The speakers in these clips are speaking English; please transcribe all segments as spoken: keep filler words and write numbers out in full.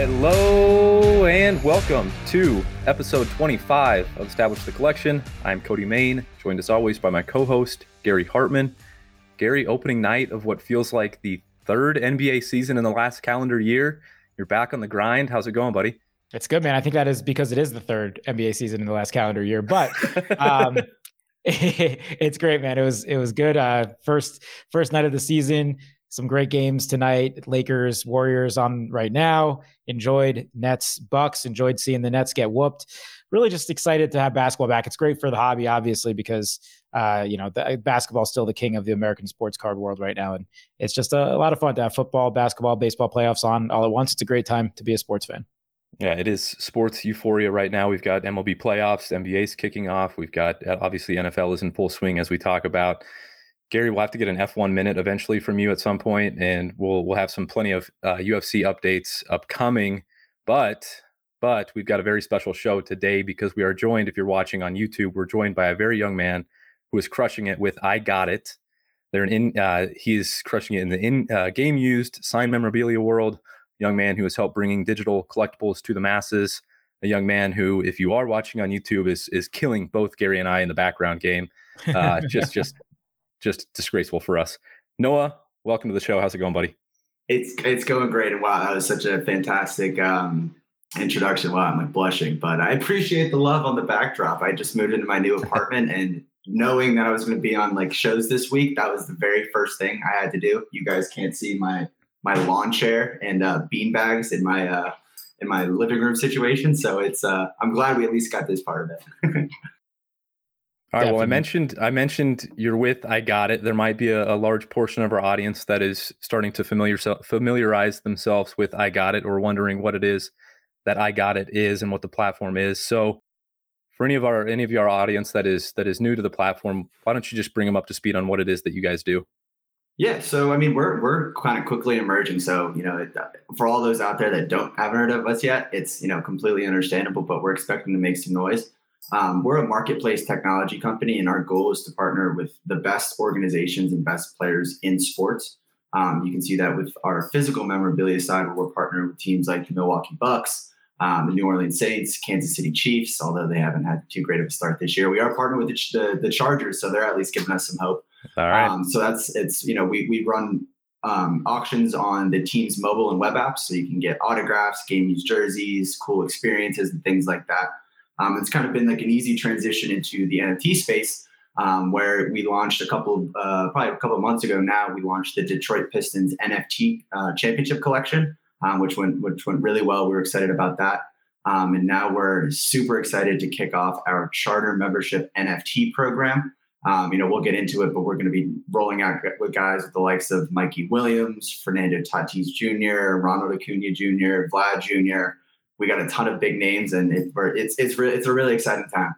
Hello and welcome to episode twenty-five of Establish the Collection. I'm Cody Main, joined as always by my co-host, Gary Hartman. Gary, opening night of what feels like the third N B A season in the last calendar year. You're back on the grind. How's it going, buddy? It's good, man. I think that is because it is the third N B A season in the last calendar year, but um, it's great, man. It was it was good. Uh, first first night of the season. Some great games tonight. Lakers, Warriors on right now. Enjoyed Nets, Bucks. Enjoyed seeing the Nets get whooped. Really just excited to have basketball back. It's great for the hobby, obviously, because uh, you know the, basketball is still the king of the American sports card world right now, and it's just a, a lot of fun to have football, basketball, baseball playoffs on all at once. It's a great time to be a sports fan. Yeah, it is sports euphoria right now. We've got M L B playoffs, N B A's kicking off. We've got obviously N F L is in full swing as we talk about. Gary, we'll have to get an F one minute eventually from you at some point, and we'll we'll have some plenty of uh, U F C updates upcoming. But but we've got a very special show today because we are joined, if you're watching on YouTube, we're joined by a very young man who is crushing it with I Got It. They're an in uh, he is crushing it in the in uh, game used signed memorabilia world. Young man who has helped bringing digital collectibles to the masses. A young man who, if you are watching on YouTube, is is killing both Gary and I in the background game. Uh, just just. Just disgraceful for us. Noah, welcome to the show. How's it going, buddy? It's it's going great. And wow, that was such a fantastic um, introduction. Wow, I'm like blushing, but I appreciate the love on the backdrop. I just moved into my new apartment, and knowing that I was going to be on like shows this week, that was the very first thing I had to do. You guys can't see my my lawn chair and uh, beanbags in my uh, in my living room situation. So it's uh, I'm glad we at least got this part of it. All right. Definitely. Well, I mentioned I mentioned you're with I Got It. There might be a, a large portion of our audience that is starting to familiar, familiarize themselves with I Got It or wondering what it is that I Got It is and what the platform is. So for any of our any of your audience that is that is new to the platform, why don't you just bring them up to speed on what it is that you guys do? Yeah. So, I mean, we're we're kind of quickly emerging. So, you know, for all those out there that don't haven't heard of us yet, it's, you know, completely understandable, but we're expecting to make some noise. Um, we're a marketplace technology company, and our goal is to partner with the best organizations and best players in sports. Um, you can see that with our physical memorabilia side, where we're partnering with teams like the Milwaukee Bucks, um, the New Orleans Saints, Kansas City Chiefs, although they haven't had too great of a start this year. We are partnered with the, the, the Chargers, so they're at least giving us some hope. All right. Um, so that's, it's, you know, we, we run um, auctions on the team's mobile and web apps, so you can get autographs, game-used jerseys, cool experiences, and things like that. Um, it's kind of been like an easy transition into the N F T space, um, where we launched a couple, uh, probably a couple of months ago now, we launched the Detroit Pistons N F T uh, championship collection, um, which went which went really well. We were excited about that. Um, and now we're super excited to kick off our charter membership N F T program. Um, you know, we'll get into it, but we're going to be rolling out with guys with the likes of Mikey Williams, Fernando Tatis Junior, Ronald Acuña Junior, Vlad Junior We got a ton of big names, and it, it's it's re- it's a really exciting time.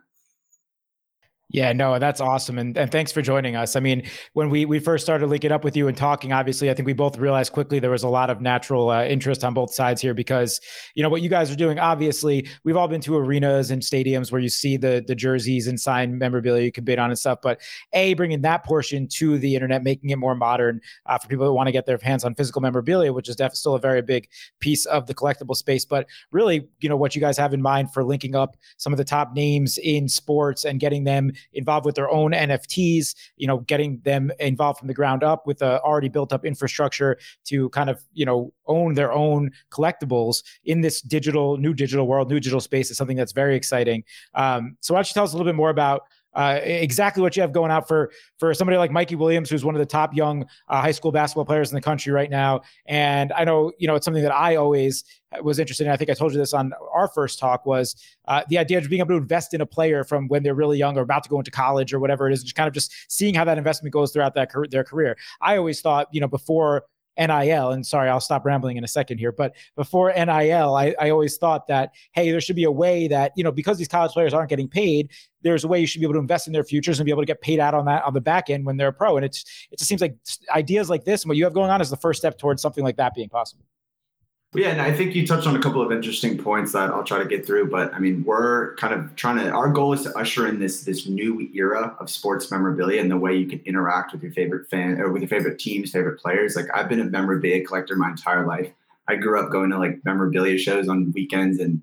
Yeah, no, that's awesome, and and thanks for joining us. I mean, when we we first started linking up with you and talking, obviously, I think we both realized quickly there was a lot of natural uh, interest on both sides here because you know what you guys are doing. Obviously, we've all been to arenas and stadiums where you see the the jerseys and signed memorabilia you can bid on and stuff. But a bringing that portion to the internet, making it more modern uh, for people that want to get their hands on physical memorabilia, which is def- still a very big piece of the collectible space. But really, you know what you guys have in mind for linking up some of the top names in sports and getting them involved with their own N F Ts, you know, getting them involved from the ground up with a already built up infrastructure to kind of, you know, own their own collectibles in this digital, new digital world, new digital space is something that's very exciting. Um, so why don't you tell us a little bit more about uh, exactly what you have going out for, for somebody like Mikey Williams, who's one of the top young uh, high school basketball players in the country right now. And I know, you know, it's something that I always was interested in. I think I told you this on our first talk was uh, the idea of being able to invest in a player from when they're really young or about to go into college or whatever it is, just kind of just seeing how that investment goes throughout that their career. I always thought, you know, before N I L, and sorry, I'll stop rambling in a second here, but before N I L, I, I always thought that, hey, there should be a way that, you know, because these college players aren't getting paid, there's a way you should be able to invest in their futures and be able to get paid out on that on the back end when they're a pro. And it's, it just seems like ideas like this and what you have going on is the first step towards something like that being possible. Yeah, and I think you touched on a couple of interesting points that I'll try to get through, but I mean, we're kind of trying to, our goal is to usher in this this new era of sports memorabilia and the way you can interact with your favorite fan or with your favorite teams, favorite players. Like I've been a memorabilia collector my entire life. I grew up going to like memorabilia shows on weekends and,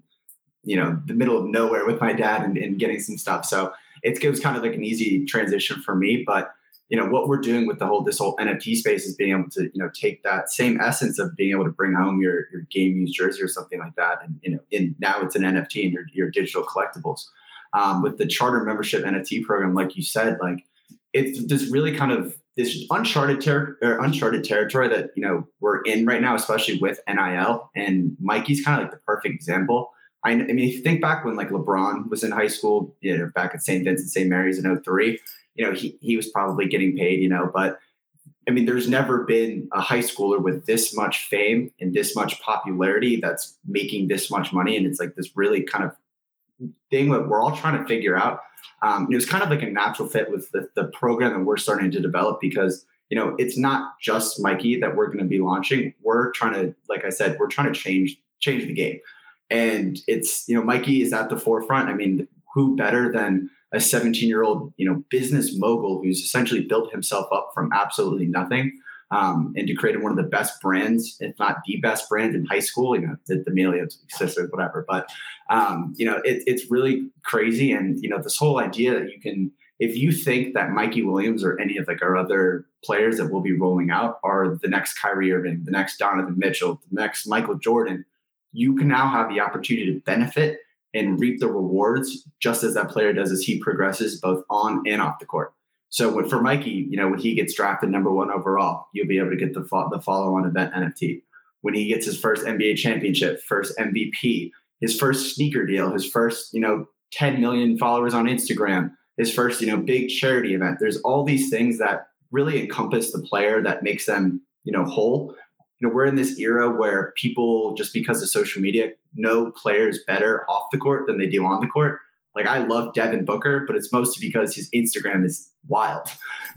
you know, the middle of nowhere with my dad and, and getting some stuff. So it was kind of like an easy transition for me. But, you know, what we're doing with the whole, this whole N F T space is being able to, you know, take that same essence of being able to bring home your, your game used jersey or something like that. And, you know, and now it's an N F T and your, your digital collectibles. Um, with the charter membership N F T program, like you said, like it's this really kind of this uncharted ter- or uncharted territory that, you know, we're in right now, especially with N I L. And Mikey's kind of like the perfect example. I, I mean, if you think back when like LeBron was in high school, you know, back at Saint Vincent, Saint Mary's in oh three, you know, he, he was probably getting paid, you know, but I mean, there's never been a high schooler with this much fame and this much popularity that's making this much money. And it's like this really kind of thing that we're all trying to figure out. Um, it was kind of like a natural fit with the, the program that we're starting to develop because, you know, it's not just Mikey that we're going to be launching. We're trying to, like I said, we're trying to change, change the game. And it's, you know, Mikey is at the forefront. I mean, who better than a seventeen year old, you know, business mogul who's essentially built himself up from absolutely nothing um, and to create one of the best brands, if not the best brand in high school, you know, the, the Melia sisters, whatever. But, um, you know, it, it's really crazy. And, you know, this whole idea that you can, if you think that Mikey Williams or any of like our other players that we'll be rolling out are the next Kyrie Irving, the next Donovan Mitchell, the next Michael Jordan, you can now have the opportunity to benefit and reap the rewards just as that player does as he progresses both on and off the court. So when, for Mikey, you know, when he gets drafted number one overall, you'll be able to get the, fo- the follow-on event N F T. When he gets his first N B A championship, first M V P, his first sneaker deal, his first, you know, ten million followers on Instagram, his first, you know, big charity event. There's all these things that really encompass the player that makes them, you know, whole. You know, we're in this era where people, just because of social media, know players better off the court than they do on the court. Like, I love Devin Booker, but it's mostly because his Instagram is wild.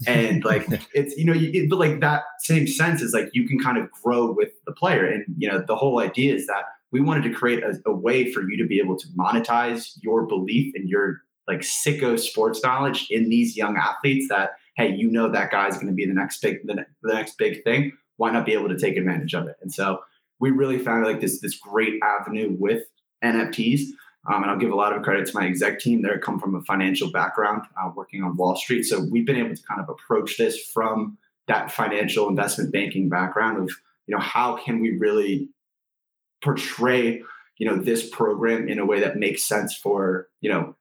And like, it's, you know, you, it, but like that same sense is like, you can kind of grow with the player. And, you know, the whole idea is that we wanted to create a, a way for you to be able to monetize your belief and your like sicko sports knowledge in these young athletes that, hey, you know, that guy's going to be the next big, the, the next big thing. Why not be able to take advantage of it? And so we really found like this, this great avenue with N F Ts. Um, and I'll give a lot of credit to my exec team. They come from a financial background, uh, working on Wall Street. So we've been able to kind of approach this from that financial investment banking background of, you know, how can we really portray, you know, this program in a way that makes sense for, you know,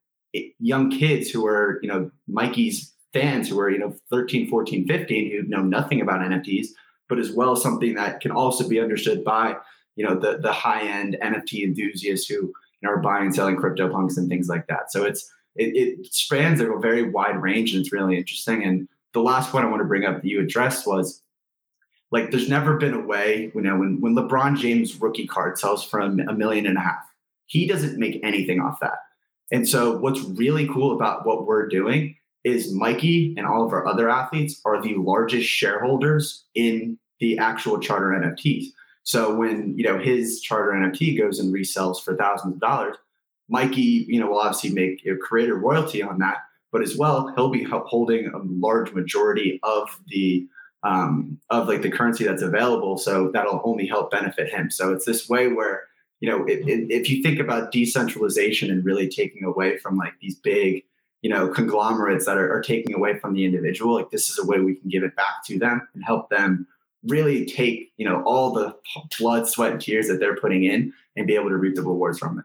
young kids who are, you know, Mikey's fans who are, you know, thirteen, fourteen, fifteen, who know nothing about N F Ts, but as well something that can also be understood by, you know, the, the high-end N F T enthusiasts who, you know, are buying and selling Crypto Punks and things like that. So it's it, it spans a very wide range, and it's really interesting. And the last point I want to bring up that you addressed was, like, there's never been a way, you know, when, when LeBron James' rookie card sells for a million and a half, he doesn't make anything off that. And so what's really cool about what we're doing is Mikey and all of our other athletes are the largest shareholders in the actual charter N F Ts. So when, you know, his charter N F T goes and resells for thousands of dollars, Mikey, you know, will obviously make a creator royalty on that, but as well, he'll be holding a large majority of the, um, of like the currency that's available. So that'll only help benefit him. So it's this way where, you know, it, it, if you think about decentralization and really taking away from like these big, you know, conglomerates that are, are taking away from the individual, like this is a way we can give it back to them and help them really take, you know, all the blood, sweat, and tears that they're putting in and be able to reap the rewards from it.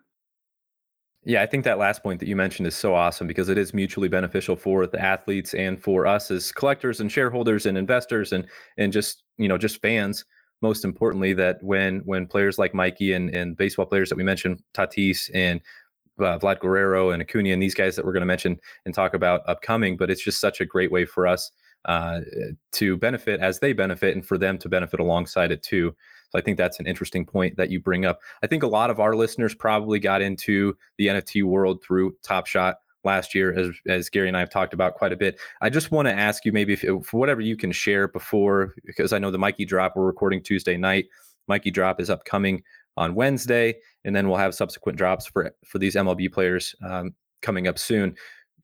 Yeah, I think that last point that you mentioned is so awesome because it is mutually beneficial for the athletes and for us as collectors and shareholders and investors and and just, you know, just fans. Most importantly, that when when players like Mikey and, and baseball players that we mentioned, Tatís and Uh, Vlad Guerrero and Acuña and these guys that we're going to mention and talk about upcoming, but it's just such a great way for us uh, to benefit as they benefit and for them to benefit alongside it too. So I think that's an interesting point that you bring up. I think a lot of our listeners probably got into the N F T world through Top Shot last year, as as Gary and I have talked about quite a bit. I just want to ask you maybe if, if whatever you can share before, because I know the Mikey Drop, we're recording Tuesday night. Mikey Drop is upcoming on Wednesday, and then we'll have subsequent drops for for these M L B players um, coming up soon.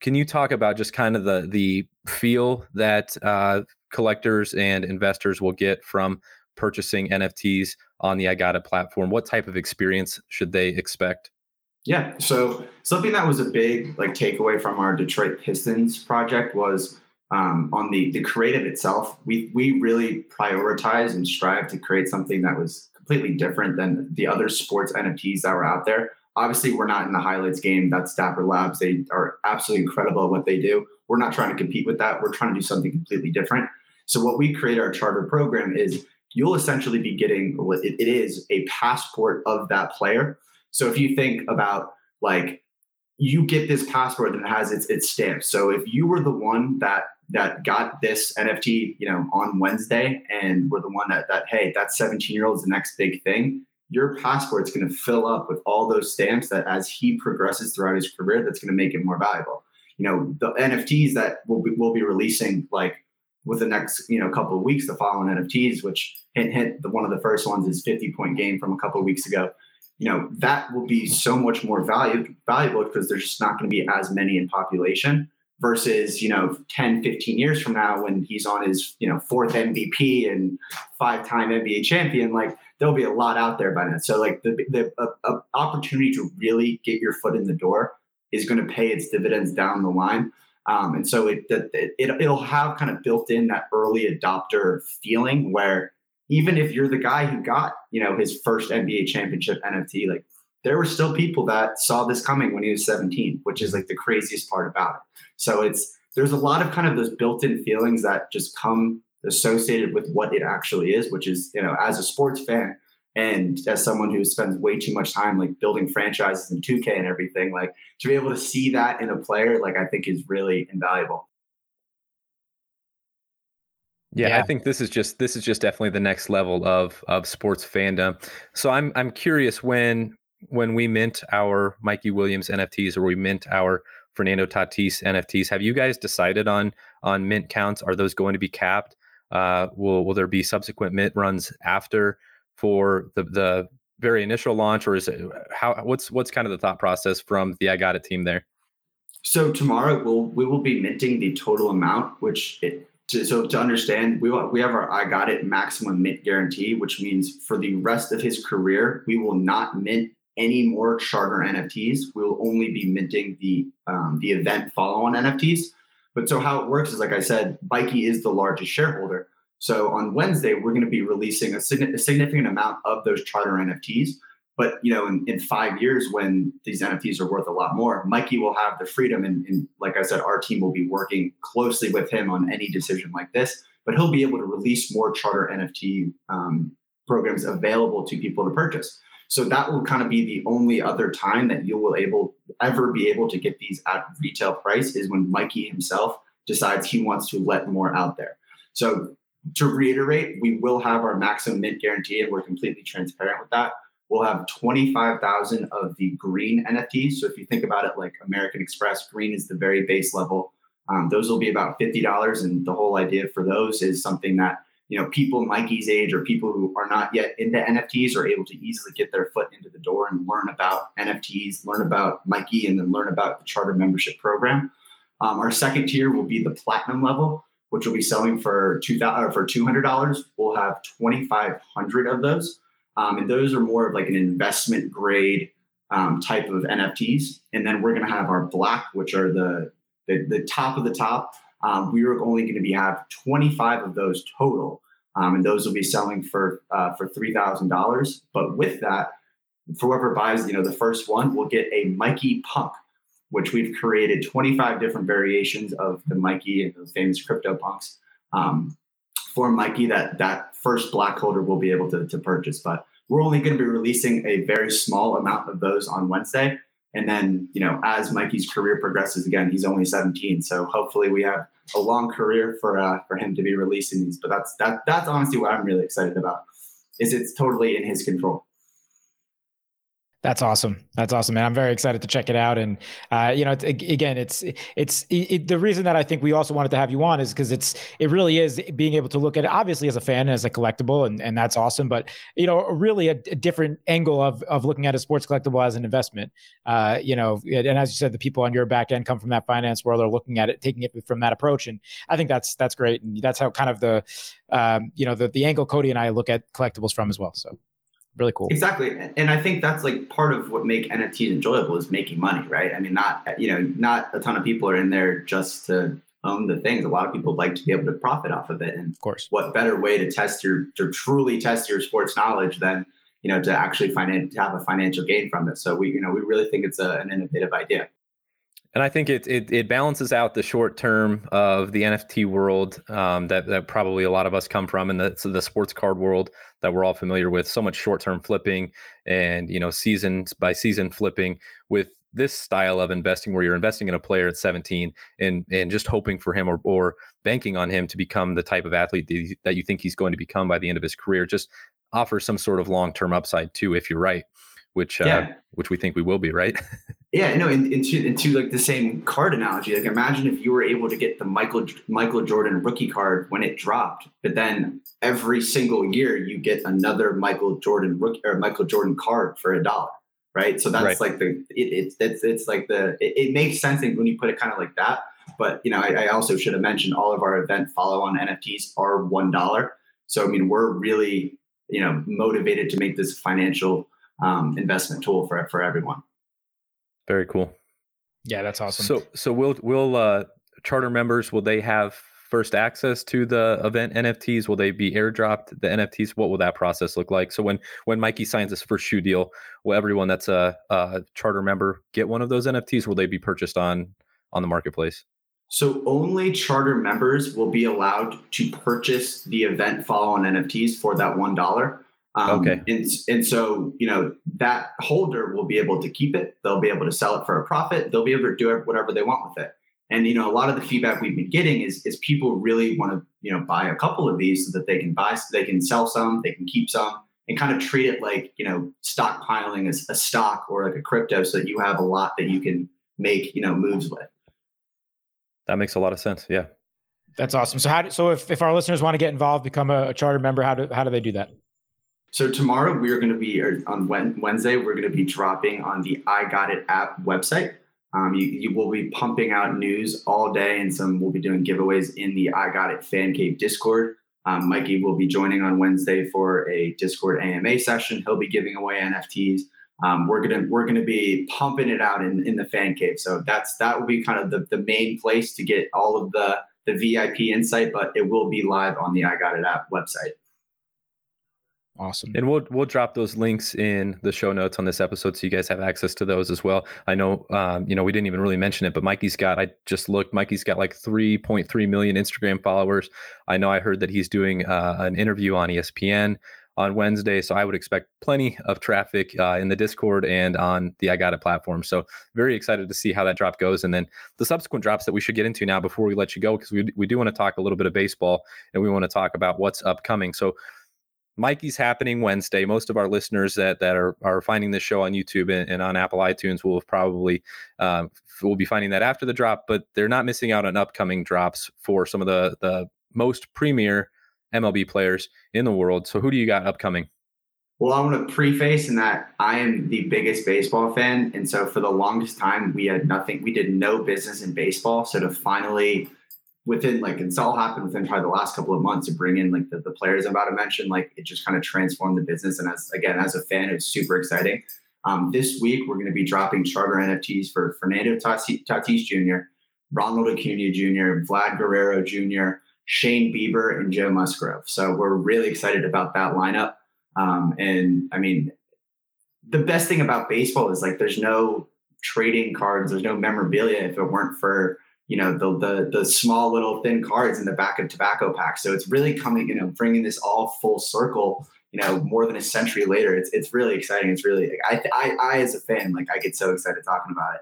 Can you talk about just kind of the the feel that uh, collectors and investors will get from purchasing N F Ts on the I Got It platform? What type of experience should they expect? Yeah, so something that was a big like takeaway from our Detroit Pistons project was um, on the the creative itself. We we really prioritized and strived to create something that was completely different than the other sports N F Ts that were out there. Obviously, we're not in the highlights game. That's Dapper Labs. They are absolutely incredible at what they do. We're not trying to compete with that. We're trying to do something completely different. So what we create our charter program is you'll essentially be getting, it is a passport of that player. So if you think about like, you get this passport that has its its stamp. So if you were the one that that got this N F T, you know, on Wednesday and were the one that, that hey, that seventeen-year-old is the next big thing, your passport's going to fill up with all those stamps that as he progresses throughout his career, that's going to make it more valuable. You know, the N F Ts that we'll be, we'll be releasing like with the next, you know, couple of weeks, the following N F Ts, which hint, hint, the, one of the first ones is fifty-point game from a couple of weeks ago. You know, that will be so much more value, valuable because there's just not going to be as many in population versus, you know, ten, fifteen years from now when he's on his, you know, fourth M V P and five-time N B A champion, like there'll be a lot out there by now. So like the, the uh, uh, opportunity to really get your foot in the door is going to pay its dividends down the line. Um, and so it, it, it, it'll have kind of built in that early adopter feeling where even if you're the guy who got, you know, his first N B A championship N F T, like there were still people that saw this coming when he was seventeen, which is like the craziest part about it. So it's, there's a lot of kind of those built-in feelings that just come associated with what it actually is, which is, you know, as a sports fan and as someone who spends way too much time like building franchises and two K and everything, like to be able to see that in a player, like I think is really invaluable. Yeah, yeah, I think this is just this is just definitely the next level of of sports fandom. So I'm I'm curious when when we mint our Mikey Williams N F Ts or we mint our Fernando Tatis N F Ts, have you guys decided on on mint counts? Are those going to be capped? Uh, will will there be subsequent mint runs after for the the very initial launch, or is it how what's what's kind of the thought process from the I Got It team there? So tomorrow we'll we will be minting the total amount, which it. To, so to understand, we we have our I Got It maximum mint guarantee, which means for the rest of his career, we will not mint any more charter N F Ts. We will only be minting the um, the event follow-on N F Ts. But so how it works is, like I said, Mikey is the largest shareholder. So on Wednesday, we're going to be releasing a, sig- a significant amount of those charter N F Ts. But, you know, in, in five years when these N F Ts are worth a lot more, Mikey will have the freedom. And, and like I said, our team will be working closely with him on any decision like this. But he'll be able to release more charter N F T um, programs available to people to purchase. So that will kind of be the only other time that you will able ever be able to get these at retail price is when Mikey himself decides he wants to let more out there. So to reiterate, we will have our maximum mint guarantee and we're completely transparent with that. We'll have twenty-five thousand of the green N F Ts. So if you think about it, like American Express, green is the very base level. Um, those will be about fifty dollars. And the whole idea for those is something that, you know, people Mikey's age or people who are not yet into N F Ts are able to easily get their foot into the door and learn about N F Ts, learn about Mikey, and then learn about the charter membership program. Um, our second tier will be the platinum level, which will be selling for two thousand dollars for two hundred dollars. We'll have twenty-five hundred of those. Um, and those are more of like an investment grade um, type of N F Ts. And then we're going to have our black, which are the the, the top of the top. Um, we are only going to be have twenty-five of those total. Um, and those will be selling for uh, for three thousand dollars. But with that, whoever buys, you know, the first one will get a Mikey Punk, which we've created twenty-five different variations of the Mikey and the famous Crypto Punks. Um, for Mikey, that that first black holder will be able to, to purchase. But we're only going to be releasing a very small amount of those on Wednesday. And then, you know, as Mikey's career progresses, again, he's only seventeen. So hopefully we have a long career for uh, for him to be releasing these. But that's that that's honestly what I'm really excited about, is it's totally in his control. That's awesome. That's awesome, man. I'm very excited to check it out. And, uh, you know, it's, again, it's, it's it, the reason that I think we also wanted to have you on is because it's, it really is being able to look at it, obviously as a fan, and as a collectible, and, and that's awesome. But, you know, really a, a different angle of, of looking at a sports collectible as an investment, uh, you know, and as you said, the people on your back end come from that finance world are looking at it, taking it from that approach. And I think that's, that's great. And that's how kind of the, um, you know, the, the angle Cody and I look at collectibles from as well. So. Really cool. Exactly. And I think that's like part of what make N F Ts enjoyable is making money, right? I mean, not, you know, not a ton of people are in there just to own the things. A lot of people like to be able to profit off of it. And of course, what better way to test your, to truly test your sports knowledge than, you know, to actually finance, to have a financial gain from it. So we, you know, we really think it's a, an innovative idea. And I think it, it it balances out the short term of the N F T world um, that that probably a lot of us come from, and the the sports card world that we're all familiar with. So much short term flipping, and you know, season by season flipping with this style of investing, where you're investing in a player at seventeen and and just hoping for him or or banking on him to become the type of athlete that you think he's going to become by the end of his career. Just offers some sort of long term upside too, if you're right. Which, uh, yeah. which we think we will be, right? yeah, no, and, and, to, and to like the same card analogy, like imagine if you were able to get the Michael Michael Jordan rookie card when it dropped, but then every single year you get another Michael Jordan rookie or Michael Jordan card for a dollar, right? So that's right. like the it, it it's it's like the it, it makes sense when you put it kind of like that. But you know, I, I also should have mentioned all of our event follow-on N F Ts are one dollar. So I mean, we're really you know motivated to make this financial. Um, investment tool for for everyone. Very cool. Yeah, that's awesome. So so will will uh, charter members, will they have first access to the event N F Ts? Will they be airdropped the N F Ts? What will that process look like? So when when Mikey signs his first shoe deal, will everyone that's a, a charter member get one of those N F Ts? Will they be purchased on on the marketplace? So only charter members will be allowed to purchase the event follow-on N F Ts for that one dollar. Um, okay. And, and so, you know, that holder will be able to keep it. They'll be able to sell it for a profit. They'll be able to do whatever they want with it. And, you know, a lot of the feedback we've been getting is, is people really want to, you know, buy a couple of these so that they can buy, so they can sell some, they can keep some and kind of treat it like, you know, stockpiling as a stock or like a crypto so that you have a lot that you can make, you know, moves with. That makes a lot of sense. Yeah. That's awesome. So how do, so if, if our listeners want to get involved, become a, a charter member, how do, how do they do that? So tomorrow we're going to be, or on Wednesday, we're going to be dropping on the I Got It app website. Um, you, you will be pumping out news all day, and some we'll be doing giveaways in the I Got It Fan Cave Discord. Um, Mikey will be joining on Wednesday for a Discord A M A session. He'll be giving away N F Ts. Um, we're gonna we're gonna be pumping it out in, in the fan cave. So that's that will be kind of the, the main place to get all of the the V I P insight, but it will be live on the I Got It app website. Awesome. And we'll we'll drop those links in the show notes on this episode so you guys have access to those as well. I know um, you know, we didn't even really mention it, but Mikey's got, I just looked, Mikey's got like three point three million Instagram followers. I know I heard that he's doing uh, an interview on E S P N on Wednesday, so I would expect plenty of traffic uh, in the Discord and on the I Got It platform. So very excited to see how that drop goes. And then the subsequent drops that we should get into now before we let you go, because we, we do want to talk a little bit of baseball and we want to talk about what's upcoming. So Mikey's happening Wednesday. Most of our listeners that that are are finding this show on YouTube and, and on Apple iTunes will probably uh, will be finding that after the drop, but they're not missing out on upcoming drops for some of the the most premier M L B players in the world. So who do you got upcoming? Well, I want to preface in that I am the biggest baseball fan, and so for the longest time we had nothing. We did no business in baseball. So to finally. Within like, it's all happened within probably the last couple of months to bring in like the, the players I'm about to mention, like it just kind of transformed the business. And as again, as a fan, it's super exciting. Um, this week, we're going to be dropping charter N F Ts for Fernando Tatis, Tatis Junior, Ronald Acuña Junior, Vlad Guerrero Junior, Shane Bieber, and Joe Musgrove. So we're really excited about that lineup. Um, and I mean, the best thing about baseball is like, there's no trading cards. There's no memorabilia if it weren't for, you know, the, the, the small little thin cards in the back of tobacco packs. So it's really coming, you know, bringing this all full circle, you know, more than a century later. It's, it's really exciting. It's really, I, I, I, as a fan, like I get so excited talking about it.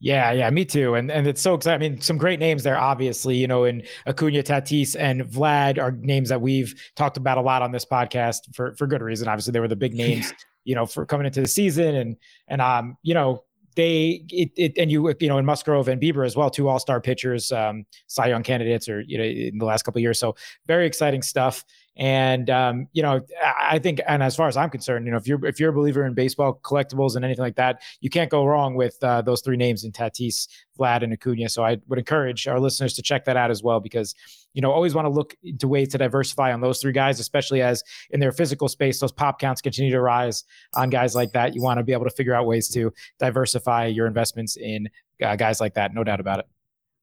Yeah, yeah, me too. And and it's so exciting. I mean, some great names there, obviously, you know, and Acuña, Tatís, and Vlad are names that we've talked about a lot on this podcast for, for good reason. Obviously, they were the big names you know, for coming into the season. And, and, um, you know, they, it, it, and you, you know, and Musgrove and Bieber as well, two all-star pitchers, um, Cy Young candidates, or, you know, in the last couple of years. So very exciting stuff. And, um, you know, I think, and as far as I'm concerned, you know, if you're, if you're a believer in baseball collectibles and anything like that, you can't go wrong with uh, those three names in Tatís, Vlad, and Acuña. So I would encourage our listeners to check that out as well, because, you know, always want to look into ways to diversify on those three guys, especially as in their physical space, those pop counts continue to rise on guys like that. You want to be able to figure out ways to diversify your investments in uh, guys like that. No doubt about it.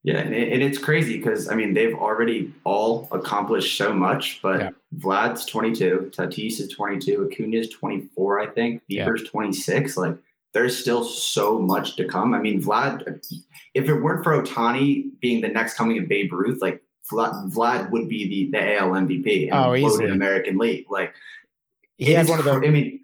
Yeah, and it's crazy because, I mean, they've already all accomplished so much, but yeah. Vlad's twenty-two, Tatís is twenty-two, Acuña's twenty-four, I think, Bieber's yeah. twenty-six. Like, there's still so much to come. I mean, Vlad, if it weren't for Ohtani being the next coming of Babe Ruth, like, Vlad, Vlad would be the, the A L M V P and oh, easily. American League. Like, he had one of the, I mean,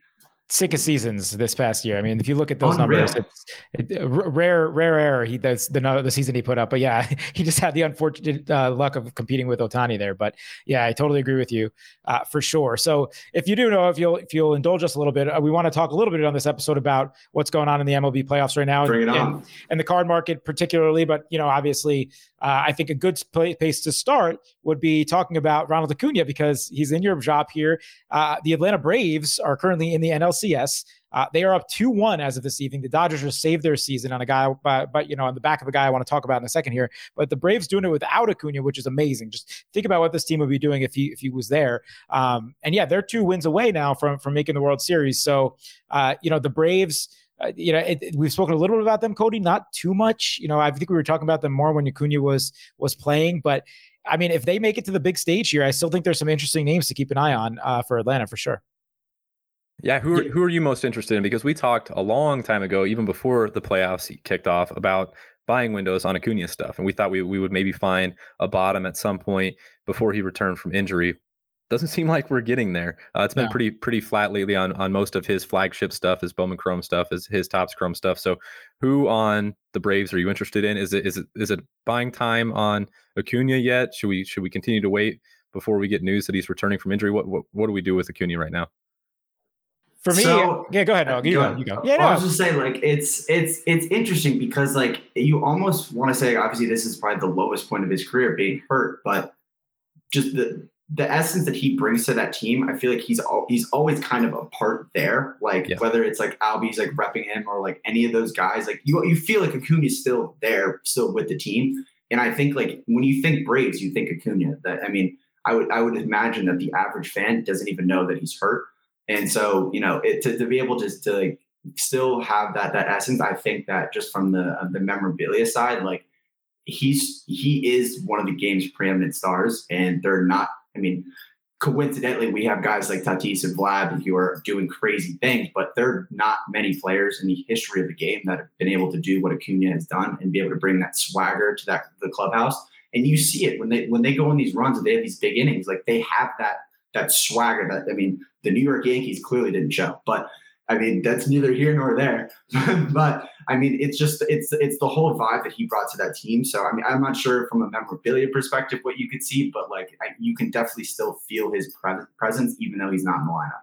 sickest seasons this past year. I mean, if you look at those unreal numbers, it's it, rare, rare error. He does the, the season he put up, but yeah, he just had the unfortunate uh, luck of competing with Ohtani there. But yeah, I totally agree with you uh, for sure. So if you do know, if you'll, if you'll indulge us a little bit, uh, we want to talk a little bit on this episode about what's going on in the M L B playoffs right now. Bring and, it on. And, and the card market particularly, but you know, obviously uh, I think a good place to start would be talking about Ronald Acuña, because he's in your job here. Uh, the Atlanta Braves are currently in the N L C S. Uh, they are up two one as of this evening. The Dodgers just saved their season on a guy, but, but you know, on the back of a guy I want to talk about in a second here. But the Braves doing it without Acuña, which is amazing. Just think about what this team would be doing if he if he was there. Um, and yeah, they're two wins away now from from making the World Series. So uh, you know, the Braves. Uh, you know, it, it, we've spoken a little bit about them, Cody. Not too much. You know, I think we were talking about them more when Acuña was was playing, but. I mean, if they make it to the big stage here, I still think there's some interesting names to keep an eye on uh, for Atlanta for sure. Yeah, who are, who are you most interested in? Because we talked a long time ago, even before the playoffs kicked off, about buying windows on Acuña stuff. And we thought we, we would maybe find a bottom at some point before he returned from injury. Doesn't seem like we're getting there. Uh, it's been yeah. pretty pretty flat lately on, on most of his flagship stuff, his Bowman Chrome stuff, his, his Topps Chrome stuff. So who on the Braves are you interested in? Is it is it is it buying time on Acuña yet? Should we should we continue to wait before we get news that he's returning from injury? What what, what do we do with Acuña right now? For me, so, yeah, go ahead, dog. You go. go, you go. Yeah, no. Well, I was just saying, like, it's it's it's interesting because, like, you almost want to say, like, obviously, this is probably the lowest point of his career being hurt, but just the the essence that he brings to that team, I feel like he's all, he's always kind of a part there. Like, yeah. whether it's like Albies like repping him or like any of those guys, like you you feel like Acuña's still there, still with the team. And I think, like, when you think Braves, you think Acuña. That I mean, I would I would imagine that the average fan doesn't even know that he's hurt. And so, you know, it, to, to be able to, to like still have that that essence, I think that just from the uh, the memorabilia side, like he's he is one of the game's preeminent stars, and they're not. I mean, coincidentally, we have guys like Tatís and Vlad who are doing crazy things, but there are not many players in the history of the game that have been able to do what Acuña has done and be able to bring that swagger to that the clubhouse. And you see it when they when they go on these runs and they have these big innings, like they have that. That swagger that, I mean, the New York Yankees clearly didn't show, but I mean, that's neither here nor there, but I mean, it's just, it's, it's the whole vibe that he brought to that team. So, I mean, I'm not sure from a memorabilia perspective what you could see, but like, I, you can definitely still feel his pre- presence, even though he's not in the lineup.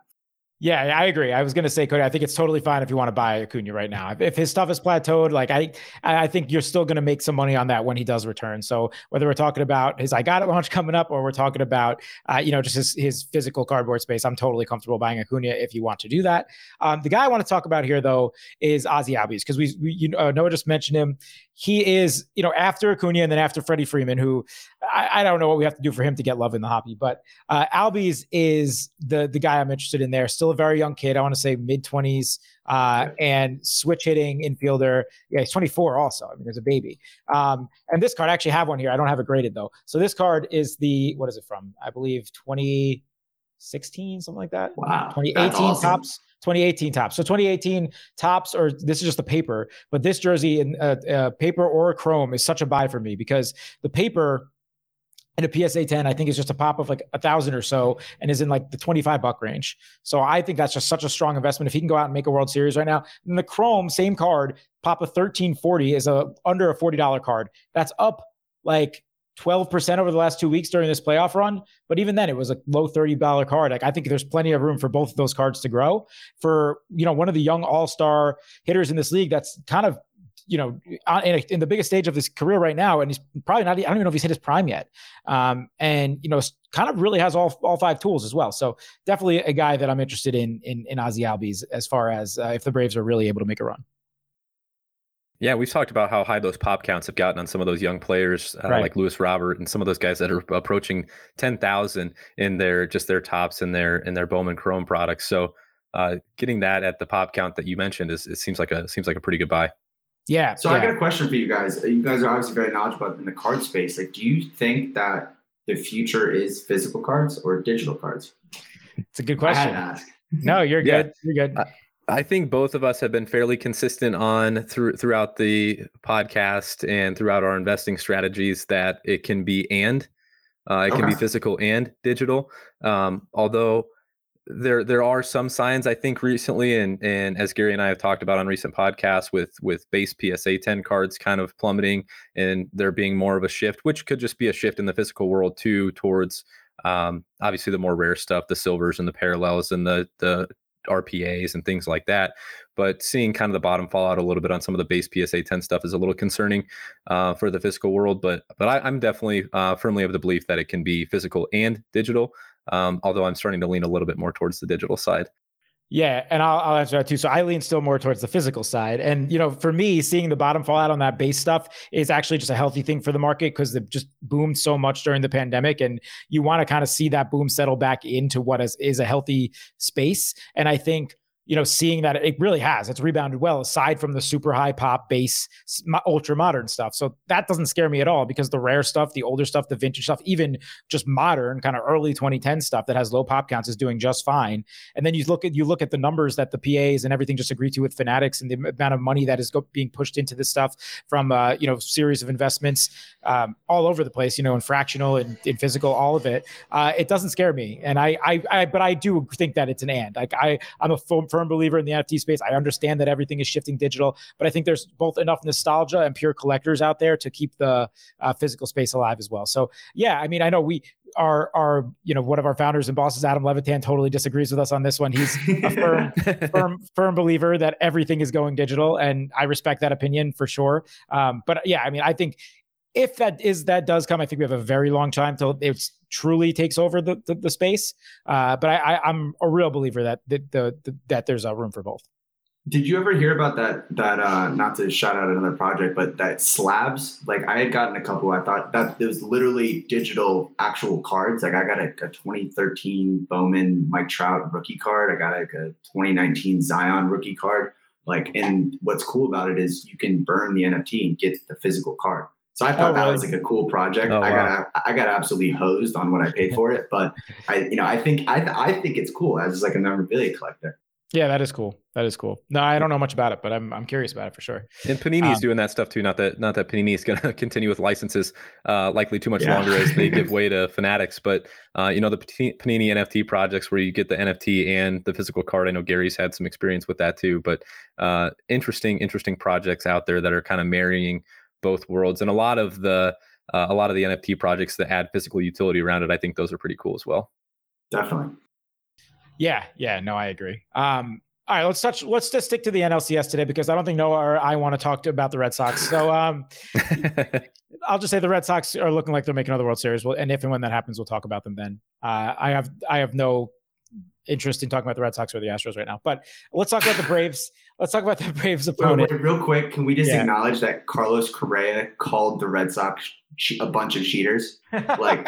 Yeah, I agree. I was going to say, Cody, I think it's totally fine if you want to buy Acuña right now. If, if his stuff is plateaued, like I, I think you're still going to make some money on that when he does return. So whether we're talking about his I Got It launch coming up, or we're talking about, uh, you know, just his, his physical cardboard space, I'm totally comfortable buying Acuña if you want to do that. Um, the guy I want to talk about here, though, is Ozzie Albies, because we, we, you know, Noah just mentioned him. He is, you know, after Acuña and then after Freddie Freeman, who I, I don't know what we have to do for him to get love in the hobby, but uh, Albies is the the guy I'm interested in there. Still a very young kid. I want to say mid twenties uh, and switch hitting infielder. Yeah, he's twenty-four also. I mean, there's a baby. Um, and this card, I actually have one here. I don't have it graded though. So this card is the, what is it from? I believe twenty sixteen, something like that. Wow. twenty eighteen awesome. Tops. twenty eighteen Tops. So twenty eighteen Tops, or this is just the paper, but this jersey in uh, uh, paper or chrome is such a buy for me, because the paper in a P S A ten, I think is just a pop of like a thousand or so and is in like the twenty-five buck range. So I think that's just such a strong investment. If he can go out and make a World Series right now, and the chrome, same card, pop of thirteen forty is a under a forty dollar card. That's up like twelve percent over the last two weeks during this playoff run. But even then, it was a low thirty dollar card. Like, I think there's plenty of room for both of those cards to grow. For, you know, one of the young all-star hitters in this league that's kind of, you know, in, a, in the biggest stage of his career right now, and he's probably not, I don't even know if he's hit his prime yet. Um, and, you know, kind of really has all all five tools as well. So definitely a guy that I'm interested in, in, in Ozzie Albies, as far as uh, if the Braves are really able to make a run. Yeah, we've talked about how high those pop counts have gotten on some of those young players, uh, right. like Luis Robert and some of those guys that are approaching ten thousand in their, just their tops and their, in their Bowman Chrome products. So uh, getting that at the pop count that you mentioned is, it seems like a, seems like a pretty good buy. Yeah. So yeah. I got a question for you guys. You guys are obviously very knowledgeable in the card space. Like, do you think that the future is physical cards or digital cards? It's a good question. I had to ask. No, you're good. Yeah. You're good. I, I think both of us have been fairly consistent on through, throughout the podcast and throughout our investing strategies that it can be and uh, it okay. can be physical and digital. Um, although there there are some signs, I think, recently, and and as Gary and I have talked about on recent podcasts, with with base P S A ten cards kind of plummeting and there being more of a shift, which could just be a shift in the physical world too, towards um, obviously the more rare stuff, the silvers and the parallels and the the R P As and things like that. But seeing kind of the bottom fall out a little bit on some of the base P S A ten stuff is a little concerning uh, for the physical world. But but I, I'm definitely uh, firmly of the belief that it can be physical and digital. Um, although I'm starting to lean a little bit more towards the digital side. Yeah. And I'll, I'll answer that too. So I lean still more towards the physical side. And, you know, for me, seeing the bottom fall out on that base stuff is actually just a healthy thing for the market, because they've just boomed so much during the pandemic. And you want to kind of see that boom settle back into what is, is a healthy space. And I think, you know, seeing that it really has, it's rebounded well, aside from the super high pop base, ultra modern stuff. So that doesn't scare me at all, because the rare stuff, the older stuff, the vintage stuff, even just modern kind of early twenty ten stuff that has low pop counts is doing just fine. And then you look at, you look at the numbers that the P As and everything just agreed to with Fanatics, and the amount of money that is go- being pushed into this stuff from, uh, you know, series of investments um, all over the place, you know, in fractional and in physical, all of it. Uh, it doesn't scare me. And I, I, I, but I do think that it's an and. Like I, I'm a full, firm believer in the N F T space. I understand that everything is shifting digital, but I think there's both enough nostalgia and pure collectors out there to keep the uh, physical space alive as well. So yeah, I mean, I know we are, are, you know, one of our founders and bosses, Adam Levitan, totally disagrees with us on this one. He's a firm, firm, firm believer that everything is going digital. And I respect that opinion for sure. Um, but yeah, I mean, I think if that is, that does come, I think we have a very long time till it's truly takes over the the, the space. Uh, but I, I, I'm a real believer that that, the, the, that there's a room for both. Did you ever hear about that, that uh, not to shout out another project, but that slabs? Like I had gotten a couple, I thought that it was literally digital actual cards. Like I got a, a twenty thirteen Bowman Mike Trout rookie card. I got like a twenty nineteen Zion rookie card. Like, and what's cool about it is you can burn the N F T and get the physical card. So I thought oh, that really? was like a cool project. Oh, I wow. got I got absolutely hosed on what I paid for it, but I you know I think I I think it's cool as like a memorabilia collector. Yeah, that is cool. That is cool. No, I don't know much about it, but I'm I'm curious about it for sure. And Panini's um, doing that stuff too. Not that not that Panini is going to continue with licenses uh, likely too much yeah. longer as they give way to Fanatics, but uh, you know, the Panini N F T projects where you get the N F T and the physical card. I know Gary's had some experience with that too. But uh, interesting interesting projects out there that are kind of marrying both worlds, and a lot of the uh, a lot of the N F T projects that add physical utility around it, I think those are pretty cool as well. Definitely. Yeah, yeah, no, I agree. Um, all right, let's touch. Let's just stick to the N L C S today, because I don't think Noah or I want to talk to, about the Red Sox. So um, I'll just say the Red Sox are looking like they're making another World Series. Well, and if and when that happens, we'll talk about them then. Uh, I have I have no interest in talking about the Red Sox or the Astros right now, but let's talk about the Braves. Let's talk about the Braves opponent. Wait, wait, real quick, can we just yeah. acknowledge that Carlos Correa called the Red Sox che- a bunch of cheaters? Like,